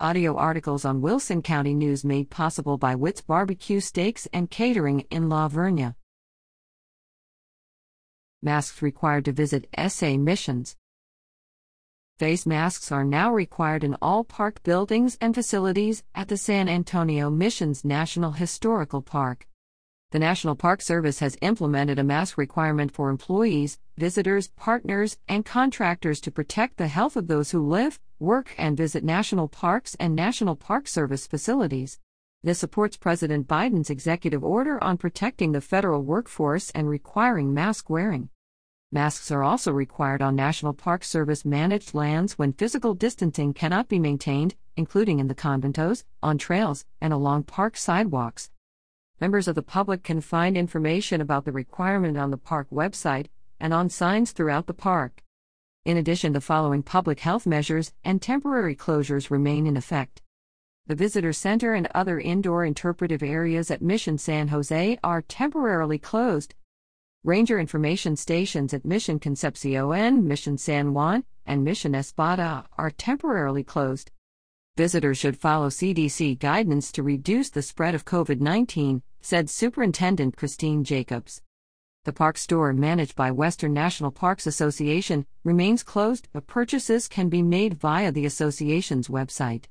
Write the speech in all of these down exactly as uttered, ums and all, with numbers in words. Audio articles on Wilson County News made possible by Witz Barbecue Steaks and Catering in La Vernia. Masks required to visit S A missions. Face masks are now required in all park buildings and facilities at the San Antonio Missions National Historical Park. The National Park Service has implemented a mask requirement for employees, visitors, partners, and contractors to protect the health of those who live, work, and visit national parks and National Park Service facilities. This supports President Biden's executive order on protecting the federal workforce and requiring mask wearing. Masks are also required on National Park Service managed lands when physical distancing cannot be maintained, including in the conventos, on trails, and along park sidewalks. Members of the public can find information about the requirement on the park website and on signs throughout the park. In addition, the following public health measures and temporary closures remain in effect. The visitor center and other indoor interpretive areas at Mission San Jose are temporarily closed. Ranger information stations at Mission Concepcion, Mission San Juan, and Mission Espada are temporarily closed. Visitors should follow C D C guidance to reduce the spread of COVID nineteen, said Superintendent Christine Jacobs. The park store, managed by Western National Parks Association, remains closed, but purchases can be made via the association's website.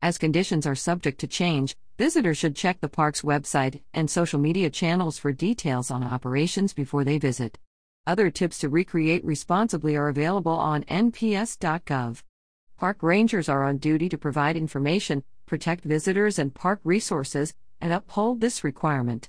As conditions are subject to change, visitors should check the park's website and social media channels for details on operations before they visit. Other tips to recreate responsibly are available on N P S dot gov. Park rangers are on duty to provide information, protect visitors and park resources, and uphold this requirement.